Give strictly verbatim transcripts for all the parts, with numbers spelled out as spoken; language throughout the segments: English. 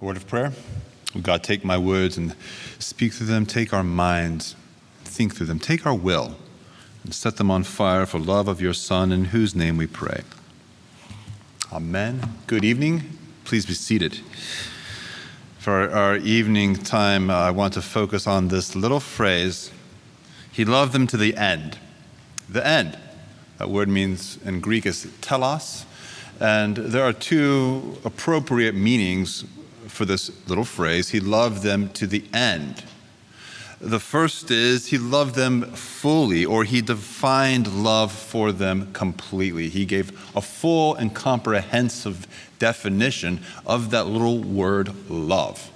A word of prayer. Oh God, take my words and speak through them. Take our minds, think through them. Take our will and set them on fire for love of your Son, in whose name we pray. Amen. Good evening. Please be seated. For our evening time, uh, I want to focus on this little phrase, he loved them to the end. The end. That word means, in Greek, is telos. And there are two appropriate meanings for this little phrase, he loved them to the end. The first is he loved them fully, or he defined love for them completely. He gave a full and comprehensive definition of that little word love.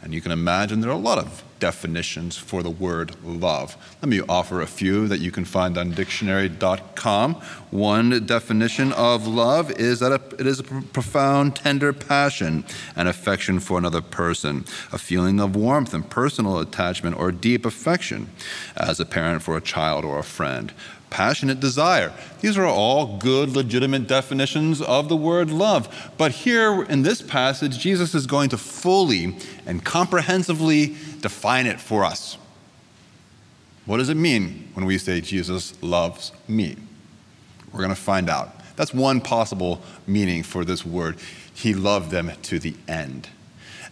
And you can imagine there are a lot of definitions for the word love. Let me offer a few that you can find on dictionary dot com. One definition of love is that it is a profound, tender passion and affection for another person, a feeling of warmth and personal attachment or deep affection as a parent for a child or a friend. Passionate desire. These are all good, legitimate definitions of the word love. But here in this passage, Jesus is going to fully and comprehensively define it for us. What does it mean when we say Jesus loves me? We're going to find out. That's one possible meaning for this word. He loved them to the end.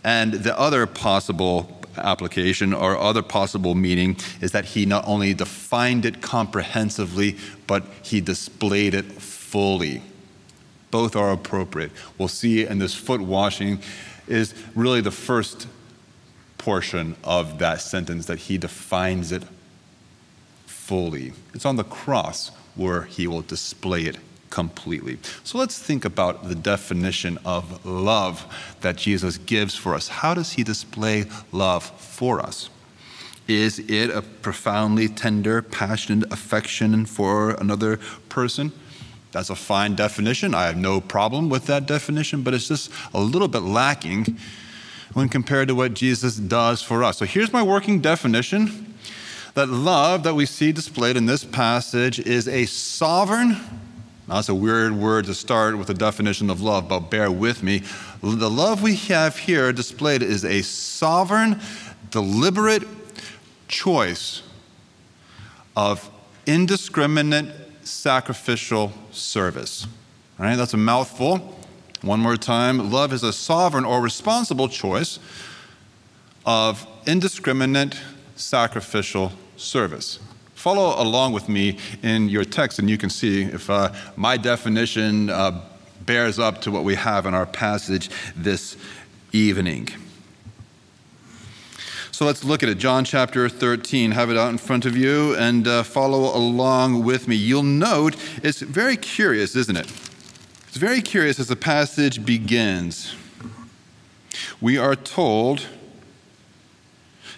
And the other possible application or other possible meaning is that he not only defined it comprehensively, but he displayed it fully. Both are appropriate. We'll see in this foot washing is really the first portion of that sentence that he defines it fully. It's on the cross where he will display it completely. So let's think about the definition of love that Jesus gives for us. How does he display love for us? Is it a profoundly tender, passionate affection for another person? That's a fine definition. I have no problem with that definition, but it's just a little bit lacking when compared to what Jesus does for us. So here's my working definition. That love that we see displayed in this passage is a sovereign. Now, that's a weird word to start with a definition of love, but bear with me. The love we have here displayed is a sovereign, deliberate choice of indiscriminate sacrificial service. All right, that's a mouthful. One more time. Love is a sovereign or responsible choice of indiscriminate sacrificial service. Follow along with me in your text, and you can see if uh, my definition uh, bears up to what we have in our passage this evening. So let's look at it. John chapter thirteen. Have it out in front of you, and uh, follow along with me. You'll note it's very curious, isn't it? It's very curious as the passage begins. We are told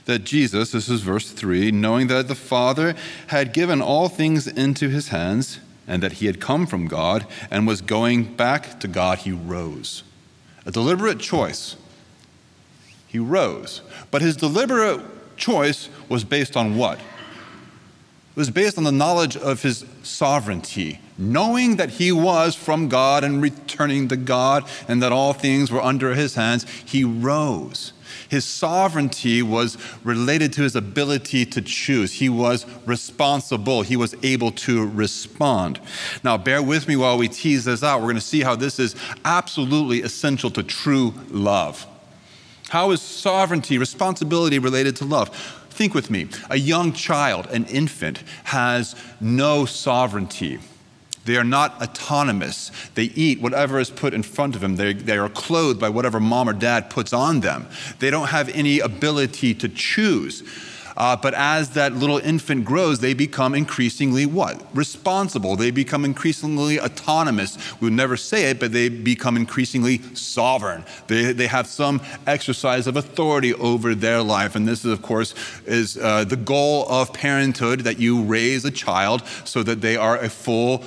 that Jesus, this is verse three, knowing that the Father had given all things into his hands, and that he had come from God and was going back to God, he rose. A deliberate choice. He rose. But his deliberate choice was based on what? It was based on the knowledge of his sovereignty, knowing that he was from God and returning to God, and that all things were under his hands. He rose. His sovereignty was related to his ability to choose. He was responsible. He was able to respond. Now, bear with me while we tease this out. We're going to see how this is absolutely essential to true love. How is sovereignty, responsibility related to love? Think with me. A young child, an infant, has no sovereignty. They are not autonomous. They eat whatever is put in front of them. They, they are clothed by whatever mom or dad puts on them. They don't have any ability to choose. Uh, but as that little infant grows, they become increasingly what? Responsible. They become increasingly autonomous. We'll never say it, but they become increasingly sovereign. They they have some exercise of authority over their life. And this, is, of course, is uh, the goal of parenthood, that you raise a child so that they are a full,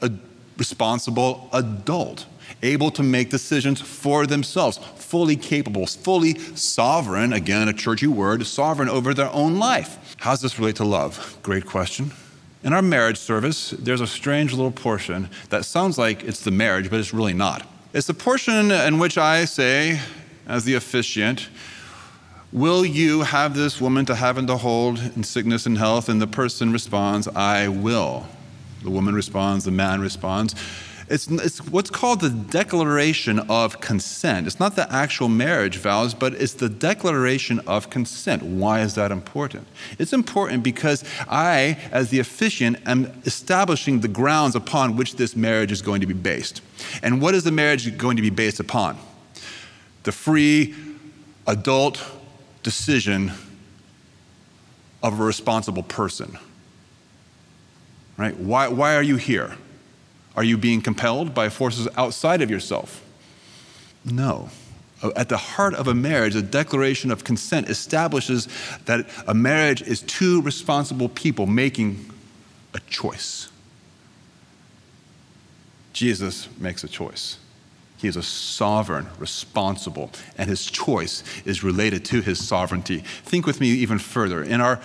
a responsible adult, able to make decisions for themselves, fully capable, fully sovereign, again, a churchy word, sovereign over their own life. How does this relate to love? Great question. In our marriage service, there's a strange little portion that sounds like it's the marriage, but it's really not. It's the portion in which I say, as the officiant, will you have this woman to have and to hold in sickness and health? And the person responds, I will. The woman responds, the man responds. It's, it's what's called the declaration of consent. It's not the actual marriage vows, but it's the declaration of consent. Why is that important? It's important because I, as the officiant, am establishing the grounds upon which this marriage is going to be based. And what is the marriage going to be based upon? The free adult decision of a responsible person. Right? Why, why are you here? Are you being compelled by forces outside of yourself? No. At the heart of a marriage, a declaration of consent establishes that a marriage is two responsible people making a choice. Jesus makes a choice. He is a sovereign, responsible, and his choice is related to his sovereignty. Think with me even further. In our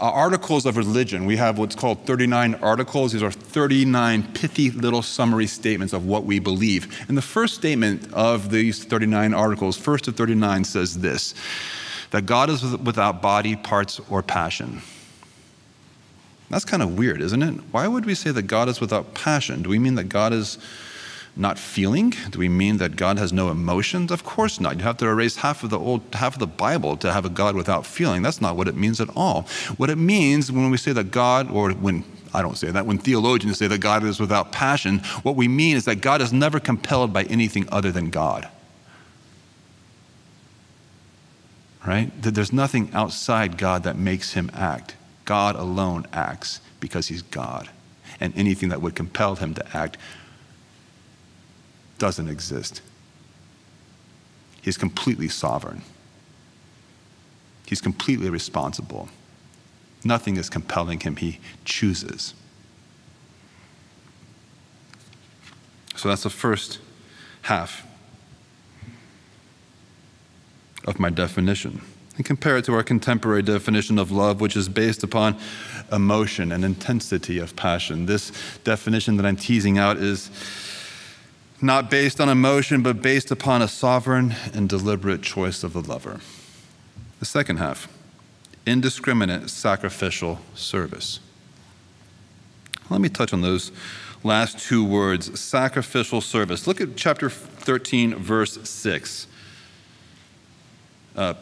Uh, articles of religion, we have what's called thirty-nine articles. These are thirty-nine pithy little summary statements of what we believe. And the first statement of these thirty-nine articles, first of thirty-nine, says this, that God is without body, parts, or passion. That's kind of weird, isn't it? Why would we say that God is without passion? Do we mean that God is not feeling? Do we mean that God has no emotions? Of course not. You have to erase half of the old, half of the Bible to have a God without feeling. That's not what it means at all. What it means when we say that God, or when, I don't say that, when theologians say that God is without passion, what we mean is that God is never compelled by anything other than God. Right? That there's nothing outside God that makes him act. God alone acts because he's God. And anything that would compel him to act doesn't exist. He's completely sovereign. He's completely responsible. Nothing is compelling him. He chooses. So that's the first half of my definition. And compare it to our contemporary definition of love, which is based upon emotion and intensity of passion. This definition that I'm teasing out is not based on emotion, but based upon a sovereign and deliberate choice of the lover. The second half, indiscriminate sacrificial service. Let me touch on those last two words, sacrificial service. Look at chapter thirteen, verse six. Uh,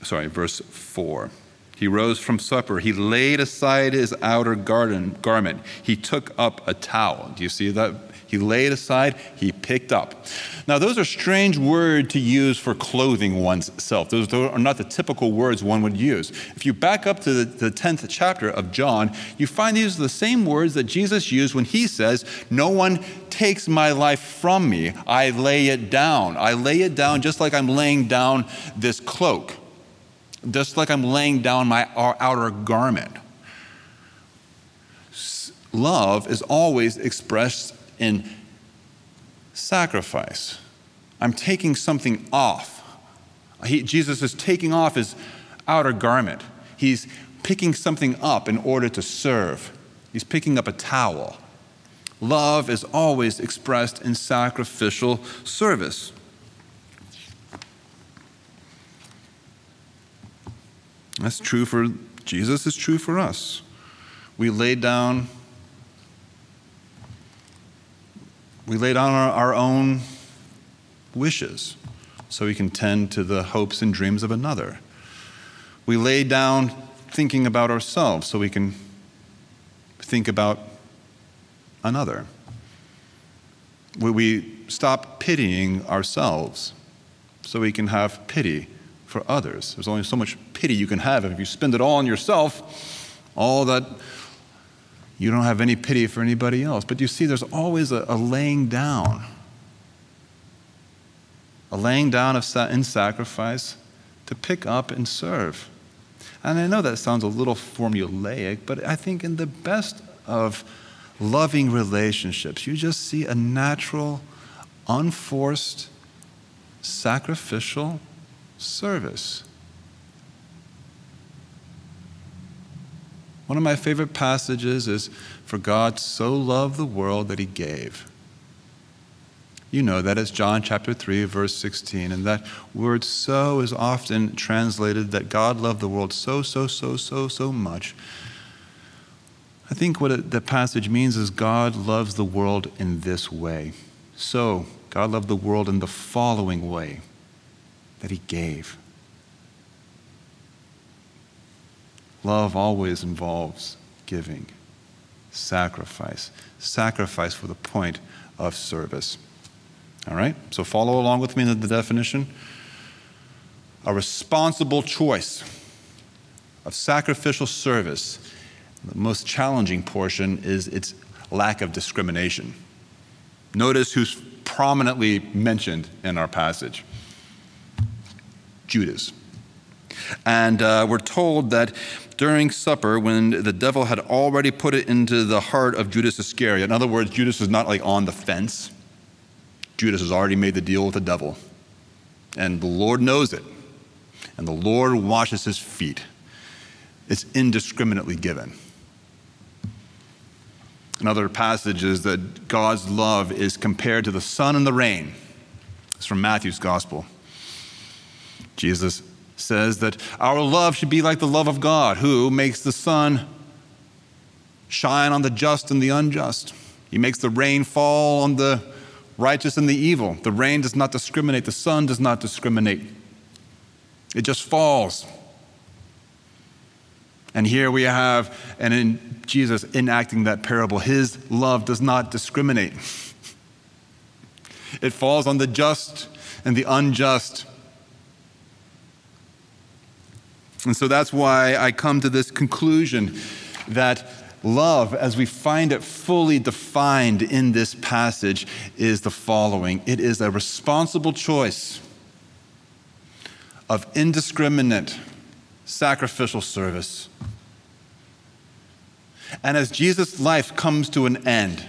sorry, verse four. He rose from supper. He laid aside his outer garden, garment. He took up a towel. Do you see that? He laid aside, he picked up. Now, those are strange words to use for clothing oneself. Those are not the typical words one would use. If you back up to the, the tenth chapter of John, you find these are the same words that Jesus used when he says, no one takes my life from me. I lay it down. I lay it down just like I'm laying down this cloak, just like I'm laying down my outer garment. Love is always expressed in sacrifice. I'm taking something off. He, Jesus is taking off his outer garment. He's picking something up in order to serve. He's picking up a towel. Love is always expressed in sacrificial service. That's true for Jesus, it's true for us. We lay down We lay down our, our own wishes so we can tend to the hopes and dreams of another. We lay down thinking about ourselves so we can think about another. We, we stop pitying ourselves so we can have pity for others. There's only so much pity you can have. If you spend it all on yourself, all that, you don't have any pity for anybody else. But you see, there's always a, a laying down. A laying down of sa- in sacrifice to pick up and serve. And I know that sounds a little formulaic, but I think in the best of loving relationships, you just see a natural, unforced, sacrificial service. One of my favorite passages is, for God so loved the world that he gave. You know that it's John chapter three, verse sixteen, and that word so is often translated that God loved the world so, so, so, so, so much. I think what it, the passage means is God loves the world in this way. So, God loved the world in the following way, that he gave. Love always involves giving, sacrifice, sacrifice for the point of service. All right, so follow along with me in the definition. A responsible choice of sacrificial service. The most challenging portion is its lack of discrimination. Notice who's prominently mentioned in our passage. Judas. And uh, we're told that during supper, when the devil had already put it into the heart of Judas Iscariot, in other words, Judas is not like on the fence. Judas has already made the deal with the devil. And the Lord knows it. And the Lord washes his feet. It's indiscriminately given. In other passages, that God's love is compared to the sun and the rain. It's from Matthew's gospel. Jesus says that our love should be like the love of God, who makes the sun shine on the just and the unjust. He makes the rain fall on the righteous and the evil. The rain does not discriminate. The sun does not discriminate. It just falls. And here we have, and in Jesus enacting that parable, his love does not discriminate. It falls on the just and the unjust. And so that's why I come to this conclusion that love, as we find it fully defined in this passage, is the following. It is a responsible choice of indiscriminate sacrificial service. And as Jesus' life comes to an end,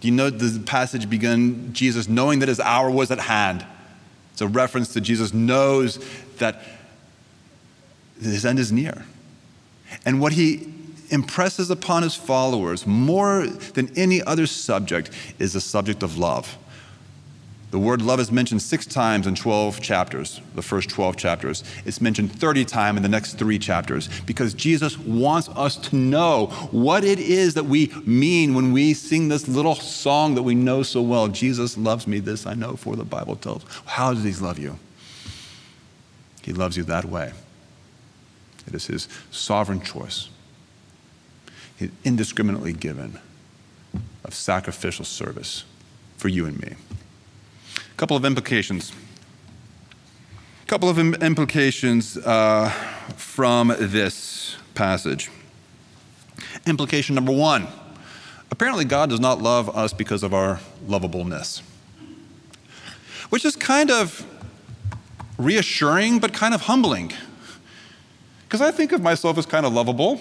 you know the passage began Jesus knowing that his hour was at hand. It's a reference to Jesus knows that his end is near. And what he impresses upon his followers more than any other subject is the subject of love. The word love is mentioned six times in twelve chapters, the first twelve chapters. It's mentioned thirty times in the next three chapters because Jesus wants us to know what it is that we mean when we sing this little song that we know so well. Jesus loves me, this I know, for the Bible tells. How does he love you? He loves you that way. It is his sovereign choice, his indiscriminately given of sacrificial service for you and me. Couple of implications. Couple of im- implications uh, from this passage. Implication number one, apparently God does not love us because of our lovableness, which is kind of reassuring but kind of humbling because I think of myself as kind of lovable.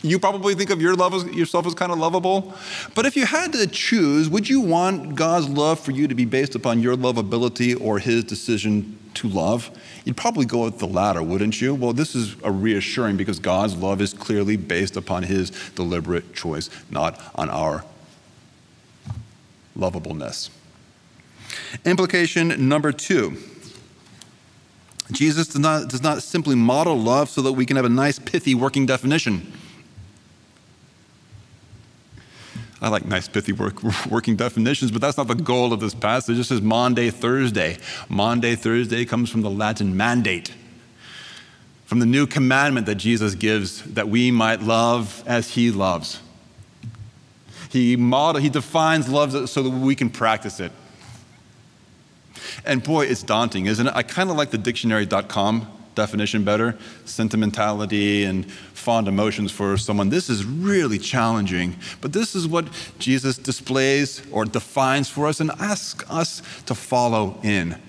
You probably think of your love as, yourself as kind of lovable. But if you had to choose, would you want God's love for you to be based upon your lovability or his decision to love? You'd probably go with the latter, wouldn't you? Well, this is a reassuring because God's love is clearly based upon his deliberate choice, not on our lovableness. Implication number two. Jesus does not, does not simply model love so that we can have a nice, pithy working definition. I like nice, pithy work, working definitions, but that's not the goal of this passage. This is Monday, Thursday. Monday, Thursday comes from the Latin mandate, from the new commandment that Jesus gives that we might love as he loves. He model, he defines love so that we can practice it. And boy, it's daunting, isn't it? I kind of like the dictionary dot com definition better, sentimentality and fond emotions for someone. This is really challenging, but this is what Jesus displays or defines for us and asks us to follow in.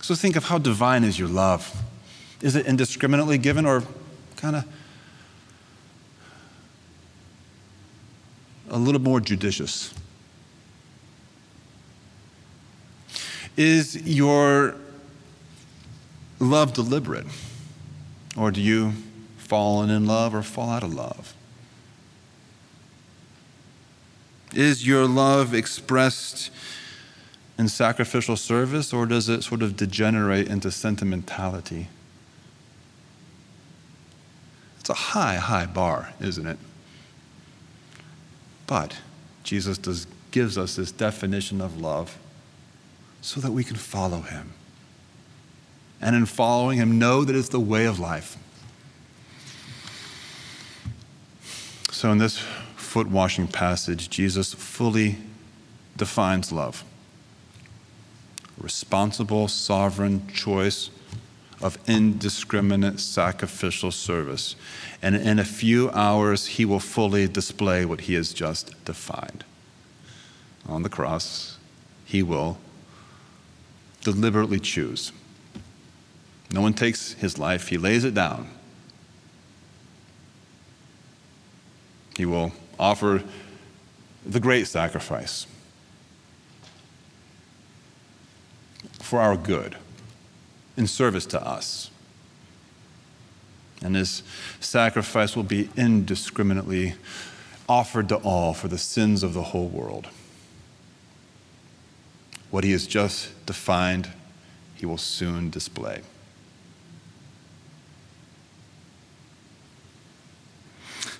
So think of how divine is your love. Is it indiscriminately given or kind of a little more judicious? Is your love deliberate? Or do you fall in love or fall out of love? Is your love expressed in sacrificial service, or does it sort of degenerate into sentimentality? It's a high, high bar, isn't it? But Jesus does, gives us this definition of love so that we can follow him. And in following him, know that it's the way of life. So in this foot washing passage, Jesus fully defines love. Responsible, sovereign choice of indiscriminate sacrificial service. And in a few hours, he will fully display what he has just defined. On the cross, he will deliberately choose. No one takes his life, he lays it down. He will offer the great sacrifice for our good, in service to us. And his sacrifice will be indiscriminately offered to all for the sins of the whole world. What he has just defined, he will soon display.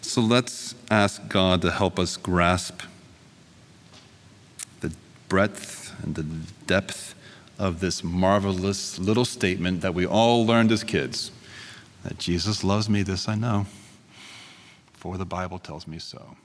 So let's ask God to help us grasp the breadth and the depth of this marvelous little statement that we all learned as kids, that Jesus loves me, this I know, for the Bible tells me so.